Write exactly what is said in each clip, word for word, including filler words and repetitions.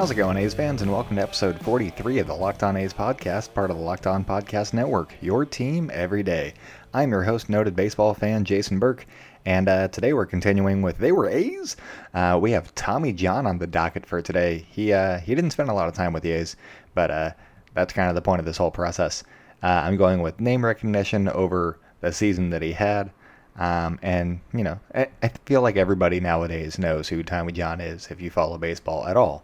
How's it going, A's fans, and welcome to episode forty-three of the Locked On A's podcast, part of the Locked On Podcast Network, your team every day. I'm your host, noted baseball fan Jason Burke, and uh, today we're continuing with They Were A's. Uh, we have Tommy John on the docket for today. He uh, he didn't spend a lot of time with the A's, but uh, that's kind of the point of this whole process. Uh, I'm going with name recognition over the season that he had. Um, and, you know, I, I feel like everybody nowadays knows who Tommy John is if you follow baseball at all,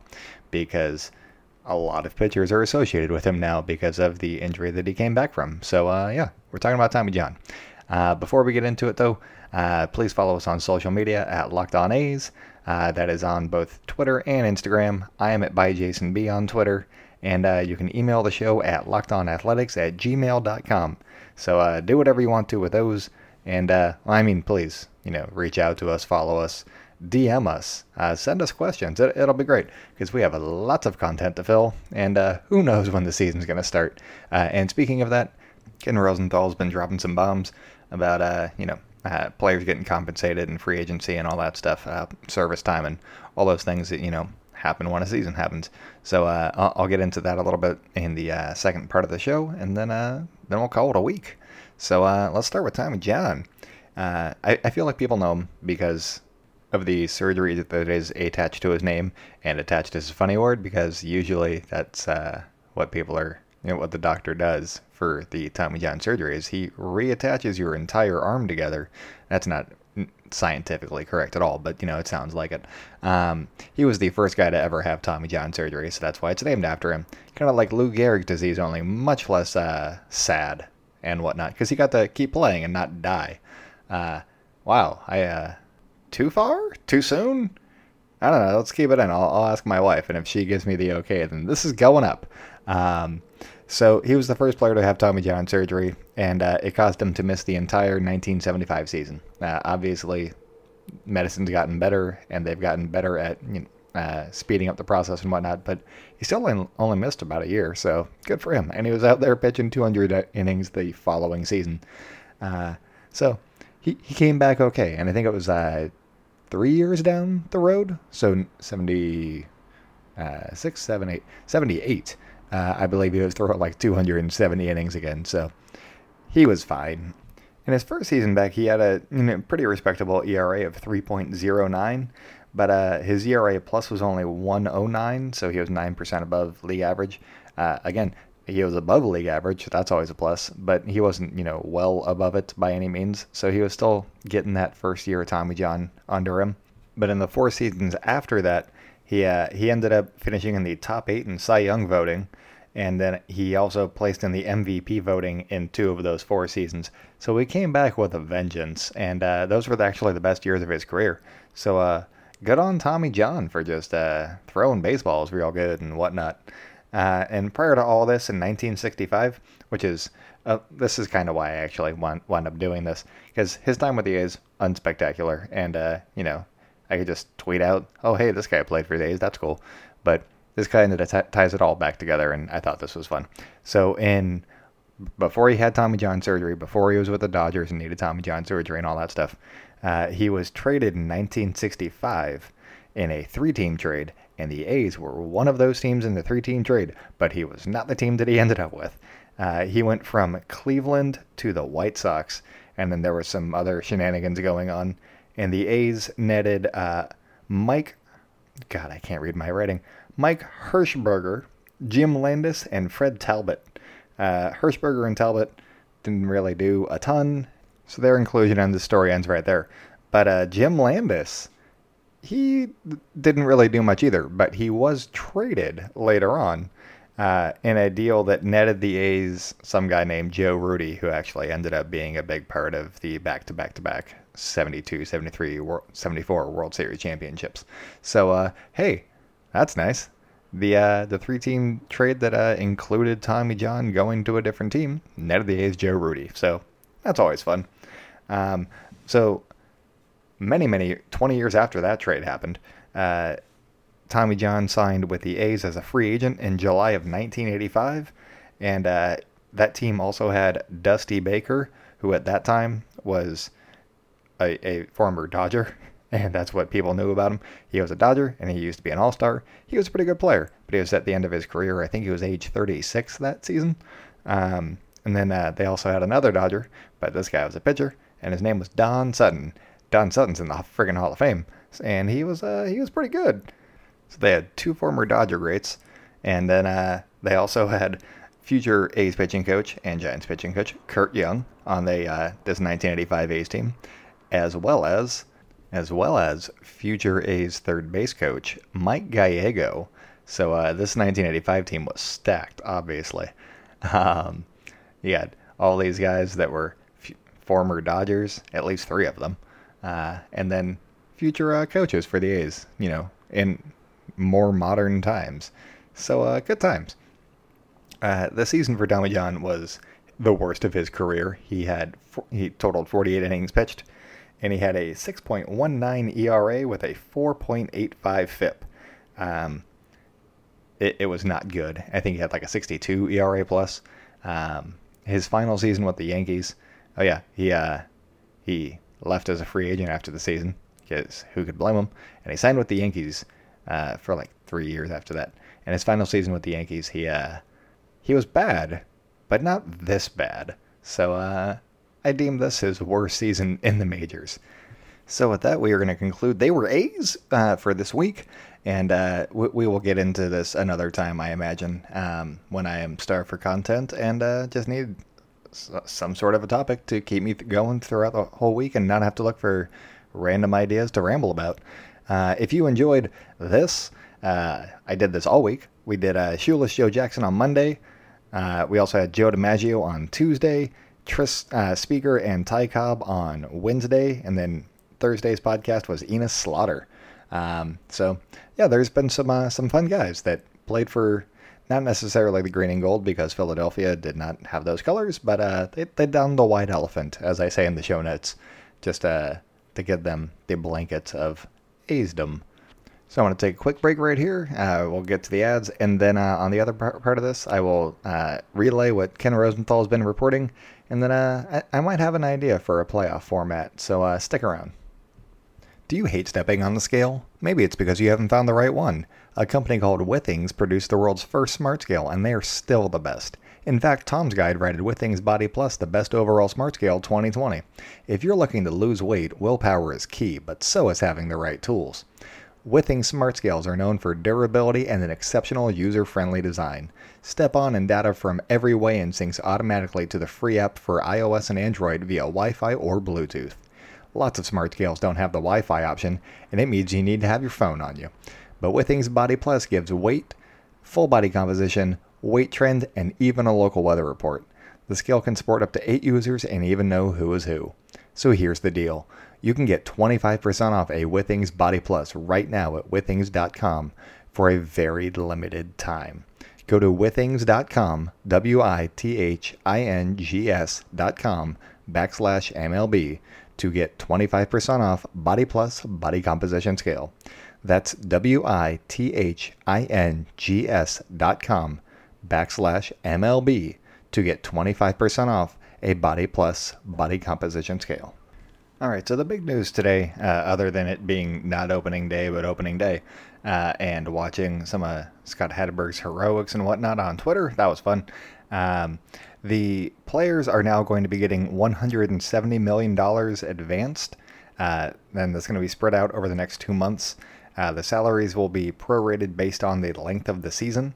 because a lot of pitchers are associated with him now because of the injury that he came back from. So, uh, yeah, we're talking about Tommy John. Uh, before we get into it, though, uh, please follow us on social media at Locked On A's. Uh, that is on both Twitter and Instagram. I am at ByJasonB on Twitter. And uh, you can email the show at LockedOnAthletics at gmail dot com. So uh, do whatever you want to with those. And, uh, I mean, please, you know, reach out to us, follow us, D M us, uh, send us questions. It, it'll be great because we have lots of content to fill, and uh, who knows when the season's going to start. Uh, and speaking of that, Ken Rosenthal's been dropping some bombs about, uh, you know, uh, players getting compensated and free agency and all that stuff, uh, service time and all those things that, you know, happen when a season happens. So uh, I'll, I'll get into that a little bit in the uh, second part of the show, and then uh, then we'll call it a week. So uh, let's start with Tommy John. Uh, I, I feel like people know him because of the surgery that is attached to his name and attached as a funny word, because usually that's uh, what people are, you know, what the doctor does for the Tommy John surgery is he reattaches your entire arm together. That's not scientifically correct at all, but, you know, it sounds like it. Um, he was the first guy to ever have Tommy John surgery, so that's why it's named after him. Kind of like Lou Gehrig disease, only much less uh, sad and whatnot, because he got to keep playing and not die. Uh, wow, I uh, too far? Too soon? I don't know, let's keep it in. I'll, I'll ask my wife, and if she gives me the okay, then this is going up. Um, so he was the first player to have Tommy John surgery, and uh, it caused him to miss the entire nineteen seventy-five season. Uh, obviously, medicine's gotten better, and they've gotten better at, you know, Uh, speeding up the process and whatnot, but he still only, only missed about a year, so good for him. And he was out there pitching two hundred innings the following season. Uh, so he, he came back okay, and I think it was uh, three years down the road, so seventy-six, seventy-eight, seventy-eight, uh, I believe he was throwing like two hundred seventy innings again, so he was fine. In his first season back, he had a you know, pretty respectable E R A of three point oh nine, but uh, his E R A plus was only one oh nine, so he was nine percent above league average. Uh, again, he was above league average, so that's always a plus, but he wasn't, you know, well above it by any means, so he was still getting that first year of Tommy John under him. But in the four seasons after that, he uh, he ended up finishing in the top eight in Cy Young voting, and then he also placed in the M V P voting in two of those four seasons. So he came back with a vengeance, and uh, those were actually the best years of his career. So, uh... good on Tommy John for just uh, throwing baseballs real good and whatnot. Uh, and prior to all this, in nineteen sixty-five, which is, uh, this is kind of why I actually wound, wound up doing this, because his time with the A's, unspectacular. And, uh, you know, I could just tweet out, oh, hey, this guy played for the A's, that's cool. But this kind of t- ties it all back together, and I thought this was fun. So in before he had Tommy John surgery, before he was with the Dodgers and needed Tommy John surgery and all that stuff, Uh, he was traded in nineteen sixty-five in a three-team trade, and the A's were one of those teams in the three-team trade, but he was not the team that he ended up with. Uh, he went from Cleveland to the White Sox, and then there were some other shenanigans going on, and the A's netted uh, Mike, God, I can't read my writing, Mike Hershberger, Jim Landis, and Fred Talbot. Uh, Hershberger and Talbot didn't really do a ton. So their inclusion in the story ends right there. But uh, Jim Landis, he didn't really do much either, but he was traded later on uh, in a deal that netted the A's some guy named Joe Rudy, who actually ended up being a big part of the back-to-back-to-back seventy-two, seventy-three, seventy-four World Series championships. So, uh, hey, that's nice. The uh, the three-team trade that uh, included Tommy John going to a different team netted the A's Joe Rudy. So that's always fun. Um, so many, many, twenty years after that trade happened, uh, Tommy John signed with the A's as a free agent in July of nineteen eighty-five. And uh, that team also had Dusty Baker, who at that time was a, a former Dodger and that's what people knew about him. He was a Dodger, and he used to be an all-star. He was a pretty good player, but he was at the end of his career. I think he was age thirty-six that season. Um, and then uh, they also had another Dodger, but this guy was a pitcher, and his name was Don Sutton. Don Sutton's in the friggin' Hall of Fame, and he was uh, he was pretty good. So they had two former Dodger greats, and then uh, they also had future A's pitching coach and Giants pitching coach Kurt Young on the uh, this nineteen eighty-five A's team, as well as as well as future A's third base coach Mike Gallego. So uh, this nineteen eighty-five team was stacked, obviously. Um, you had all these guys that were f- former Dodgers, at least three of them, uh, and then future uh, coaches for the A's, you know, in more modern times. So uh, good times. Uh, the season for Tommy John was the worst of his career. He had he totaled forty-eight innings pitched, and he had a six point one nine E R A with a four point eight five F I P. Um, it, it was not good. I think he had like a sixty-two E R A plus. Um, his final season with the Yankees. Oh yeah, he uh, he left as a free agent after the season, because who could blame him? And he signed with the Yankees uh, for like three years after that. And his final season with the Yankees, he uh, he was bad, but not this bad. So uh, I deem this his worst season in the majors. So with that, we are going to conclude. They were A's uh, for this week, and uh, we, we will get into this another time, I imagine, um, when I am starved for content and uh, just need s- some sort of a topic to keep me th- going throughout the whole week and not have to look for random ideas to ramble about. Uh, if you enjoyed this, uh, I did this all week. We did uh, Shoeless Joe Jackson on Monday. Uh, we also had Joe DiMaggio on Tuesday, Tris uh, Speaker and Ty Cobb on Wednesday, and then Thursday's podcast was Enos Slaughter. Um, so, yeah, there's been some uh, some fun guys that played for not necessarily the green and gold, because Philadelphia did not have those colors, but uh, they they donned the white elephant, as I say in the show notes, just uh, to give them the blanket of A's-dom. So I want to take a quick break right here. Uh, we'll get to the ads, and then uh, on the other part, part of this, I will uh, relay what Ken Rosenthal has been reporting, and then uh, I, I might have an idea for a playoff format, so uh, stick around. Do you hate stepping on the scale? Maybe it's because you haven't found the right one. A company called Withings produced the world's first smart scale, and they are still the best. In fact, Tom's Guide rated Withings Body Plus the best overall smart scale twenty twenty. If you're looking to lose weight, willpower is key, but so is having the right tools. Withings smart scales are known for durability and an exceptional user-friendly design. Step on and data from every weigh-in syncs automatically to the free app for iOS and Android via Wi-Fi or Bluetooth. Lots of smart scales don't have the Wi-Fi option, and it means you need to have your phone on you. But Withings Body Plus gives weight, full body composition, weight trend, and even a local weather report. The scale can support up to eight users and even know who is who. So here's the deal. You can get twenty-five percent off a Withings Body Plus right now at withings dot com for a very limited time. Go to withings dot com, W I T H I N G S dot com backslash M L B to get twenty-five percent off Body Plus Body Composition Scale. That's W I T H I N G S dot com backslash M L B to get twenty-five percent off a Body Plus Body Composition Scale. All right, so the big news today, uh, other than it being not opening day, but opening day, uh, and watching some of Scott Hatterberg's heroics and whatnot on Twitter, that was fun. Um, the players are now going to be getting one hundred seventy million dollars advanced, uh, and that's going to be spread out over the next two months. Uh, the salaries will be prorated based on the length of the season.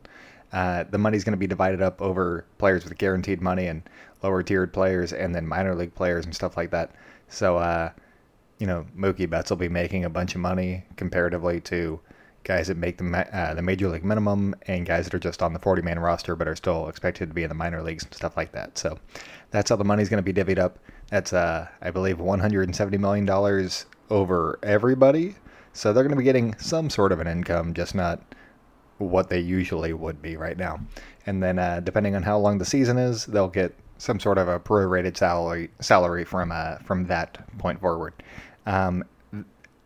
Uh, the money's going to be divided up over players with guaranteed money and lower-tiered players, and then minor league players and stuff like that. So, uh, you know, Mookie Betts will be making a bunch of money comparatively to guys that make the ma- uh, the major league minimum and guys that are just on the forty-man roster but are still expected to be in the minor leagues and stuff like that. So that's how the money's going to be divvied up. That's, uh, I believe, one hundred seventy million dollars over everybody. So they're going to be getting some sort of an income, just not what they usually would be right now. And then uh, depending on how long the season is, they'll get some sort of a prorated salary salary from uh, from that point forward. Um,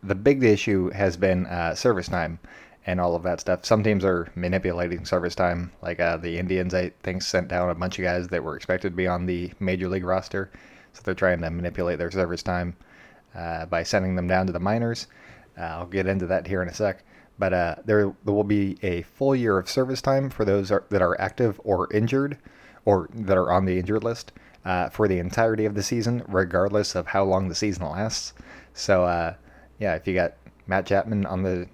the big issue has been uh, service time and all of that stuff. Some teams are manipulating service time, like uh, the Indians, I think, sent down a bunch of guys that were expected to be on the major league roster, so they're trying to manipulate their service time. uh, by sending them down to the minors. Uh, I'll get into that here in a sec. But uh, there, there will be a full year of service time for those are, that are active or injured, or that are on the injured list, uh, for the entirety of the season, regardless of how long the season lasts. So, uh, yeah, if you got Matt Chapman on the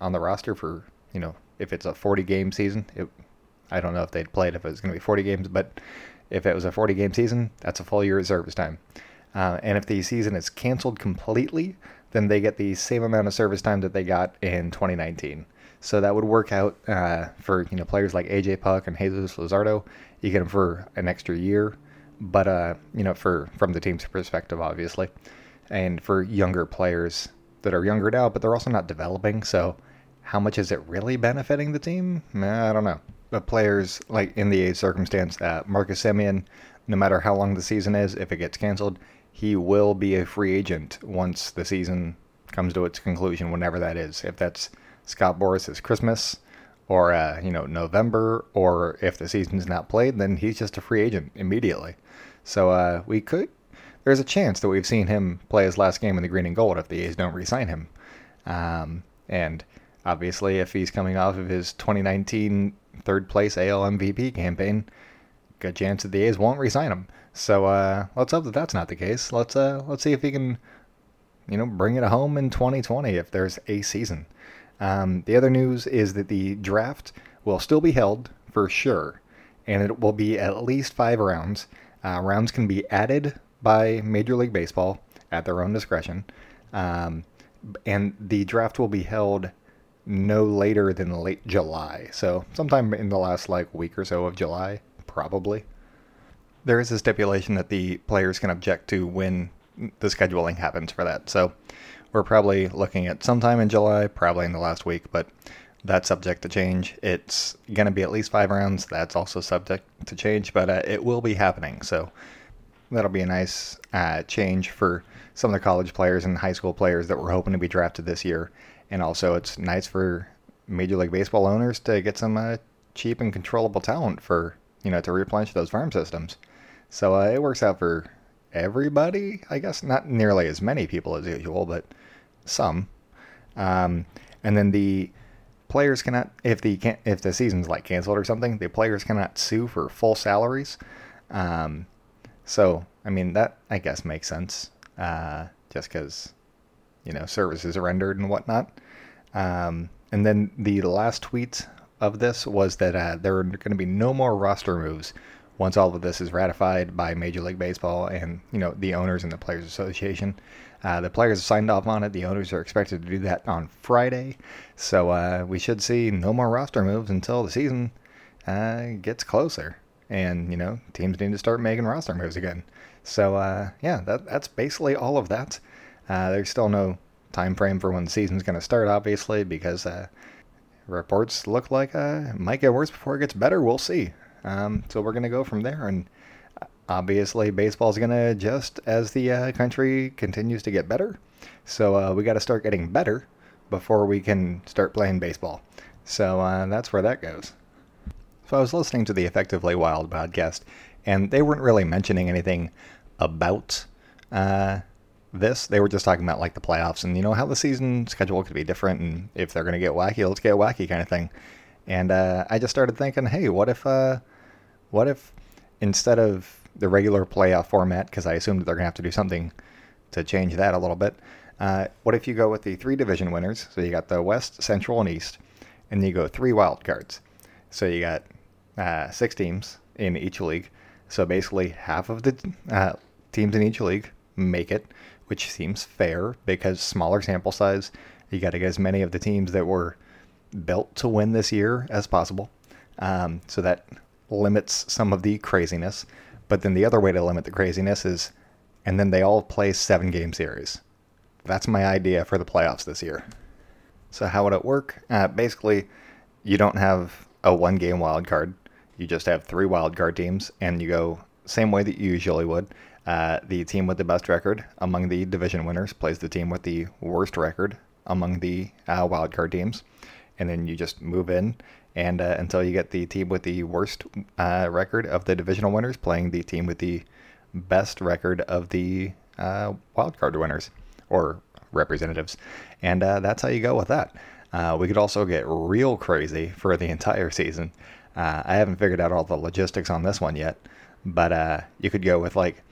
on the roster for, you know, if it's a forty-game season, it, I don't know if they'd play it if it was going to be forty games, but if it was a forty-game season, that's a full year of service time. Uh, and if the season is canceled completely, then they get the same amount of service time that they got in twenty nineteen. So that would work out uh, for, you know, players like A J. Puck and Jesus Lozardo. You get them for an extra year, but, uh, you know, for from the team's perspective, obviously. And for younger players that are younger now, but they're also not developing. So how much is it really benefiting the team? I don't know. But players, like in the age circumstance, uh, Marcus Semien, no matter how long the season is, if it gets canceled, he will be a free agent once the season comes to its conclusion, whenever that is. If that's Scott Boris's Christmas, or uh, you know, November, or if the season's not played, then he's just a free agent immediately. So uh, we could, there's a chance that we've seen him play his last game in the green and gold if the A's don't re-sign him. Um, and obviously, if he's coming off of his twenty nineteen third place A L M V P campaign, good chance that the A's won't re-sign him. So uh, let's hope that that's not the case. Let's uh, let's see if he can, you know, bring it home in twenty twenty if there's a season. Um, the other news is that the draft will still be held for sure, and it will be at least five rounds. Uh, rounds can be added by Major League Baseball at their own discretion, um, and the draft will be held no later than late July. So sometime in the last like week or so of July, probably. There is a stipulation that the players can object to when the scheduling happens for that. So we're probably looking at sometime in July, probably in the last week, but that's subject to change. It's going to be at least five rounds. That's also subject to change, but uh, it will be happening. So that'll be a nice uh, change for some of the college players and high school players that were hoping to be drafted this year. And also it's nice for Major League Baseball owners to get some uh, cheap and controllable talent for, you know, to replenish those farm systems. So uh, it works out for everybody, I guess. Not nearly as many people as usual, but some. Um, and then the players cannot, if the can, if the season's like canceled or something, the players cannot sue for full salaries. Um, so, I mean, that, I guess, makes sense. Uh, just because, you know, services are rendered and whatnot. Um, and then the last tweet of this was that uh, there are going to be no more roster moves once all of this is ratified by Major League Baseball and, you know, the owners and the Players Association. Uh, the players have signed off on it. The owners are expected to do that on Friday. So uh, we should see no more roster moves until the season uh, gets closer. And, you know, teams need to start making roster moves again. So, uh, yeah, that, that's basically all of that. Uh, there's still no time frame for when the season's going to start, obviously, because uh, reports look like uh, it might get worse before it gets better. We'll see. Um, so we're going to go from there, and obviously baseball is going to adjust as the uh, country continues to get better. So uh, we got to start getting better before we can start playing baseball. So uh, that's where that goes. So I was listening to the Effectively Wild podcast, and they weren't really mentioning anything about uh, this. They were just talking about like the playoffs and, you know, how the season schedule could be different, and if they're going to get wacky, let's get wacky kind of thing. And uh, I just started thinking, hey, what if, uh, what if instead of the regular playoff format, because I assume that they're going to have to do something to change that a little bit, uh, what if you go with the three division winners? So you got the West, Central, and East, and you go three wild cards. So you got uh, six teams in each league. So basically half of the uh, teams in each league make it, which seems fair because smaller sample size. You got to get as many of the teams that were built to win this year as possible. Um, so that limits some of the craziness. But then the other way to limit the craziness is, and then they all play seven game series. That's my idea for the playoffs this year. So how would it work? Uh, basically, you don't have a one game wild card. You just have three wild card teams, and you go same way that you usually would. Uh, the team with the best record among the division winners plays the team with the worst record among the uh, wild card teams. And then you just move in, and uh, until you get the team with the worst uh, record of the divisional winners playing the team with the best record of the uh, wildcard winners or representatives. And uh, that's how you go with that. Uh, we could also get real crazy for the entire season. Uh, I haven't figured out all the logistics on this one yet, but uh, you could go with like,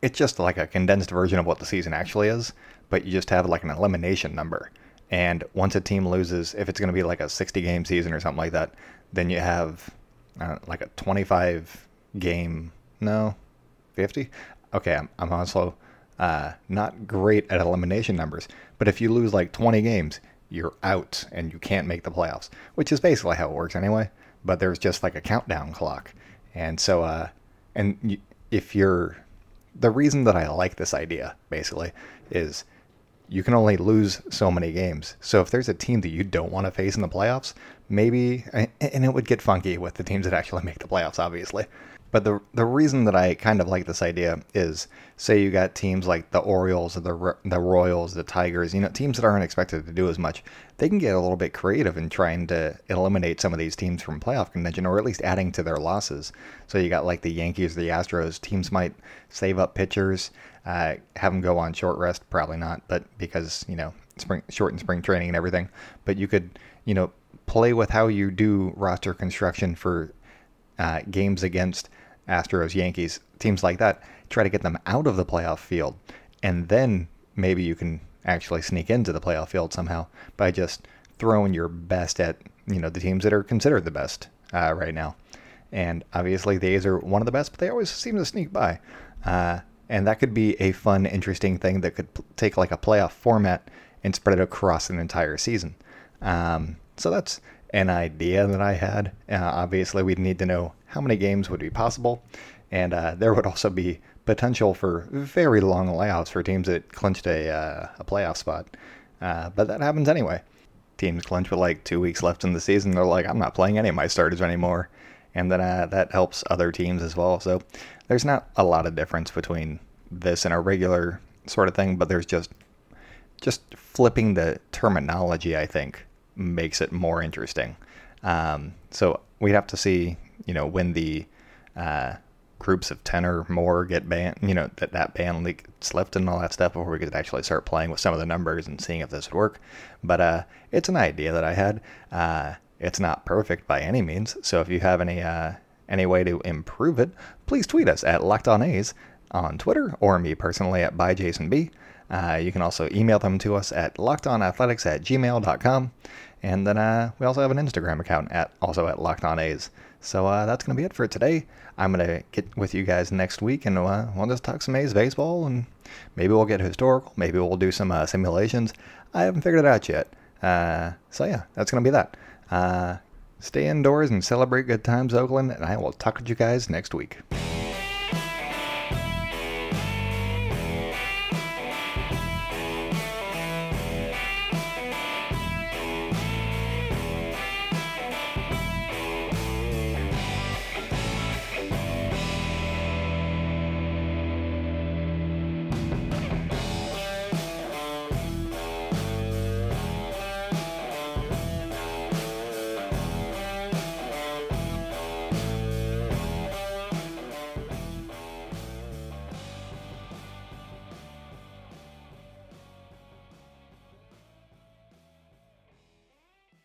it's just like a condensed version of what the season actually is, but you just have like an elimination number. And once a team loses, if it's going to be like a sixty-game season or something like that, then you have uh, like a twenty-five-game, no, fifty? Okay, I'm, I'm also uh, not great at elimination numbers, but if you lose like twenty games, you're out and you can't make the playoffs, which is basically how it works anyway, but there's just like a countdown clock. And so, uh, and y- if you're, the reason that I like this idea, basically, is you can only lose so many games. So if there's a team that you don't want to face in the playoffs, maybe, and it would get funky with the teams that actually make the playoffs, obviously. But the the reason that I kind of like this idea is, say you got teams like the Orioles or the the Royals, the Tigers, you know, teams that aren't expected to do as much, they can get a little bit creative in trying to eliminate some of these teams from playoff contention, or at least adding to their losses. So you got like the Yankees, the Astros, teams might save up pitchers, uh, have them go on short rest, probably not, but because, you know, spring shortened spring training and everything. But you could, you know, play with how you do roster construction for uh, games against Astros, Yankees, teams like that, try to get them out of the playoff field. And then maybe you can actually sneak into the playoff field somehow by just throwing your best at, you know, the teams that are considered the best uh, right now. And obviously the A's are one of the best, but they always seem to sneak by. Uh, and that could be a fun, interesting thing that could p- take like a playoff format and spread it across an entire season. Um, so that's an idea that I had. Uh, obviously, we'd need to know how many games would be possible, and uh, there would also be potential for very long layoffs for teams that clinched a, uh, a playoff spot, uh, but that happens anyway. Teams clinch with like two weeks left in the season, they're like, I'm not playing any of my starters anymore, and then uh, that helps other teams as well. So there's not a lot of difference between this and a regular sort of thing, but there's just just flipping the terminology, I think, makes it more interesting. Um, so we'd have to see, you know, when the uh, groups of ten or more get banned, you know, that that ban leak slipped and all that stuff before we could actually start playing with some of the numbers and seeing if this would work. But uh, it's an idea that I had. Uh, it's not perfect by any means. So if you have any uh, any way to improve it, please tweet us at Locked On A's on Twitter, or me personally at ByJasonB. Uh, you can also email them to us at lockedonathletics at gmail dot com. And then uh, we also have an Instagram account at also at Locked On A's. So uh, that's going to be it for today. I'm going to get with you guys next week, and uh, we'll just talk some A's baseball, and maybe we'll get historical. Maybe we'll do some uh, simulations. I haven't figured it out yet. Uh, so, yeah, that's going to be that. Uh, stay indoors and celebrate good times, Oakland, and I will talk to you guys next week.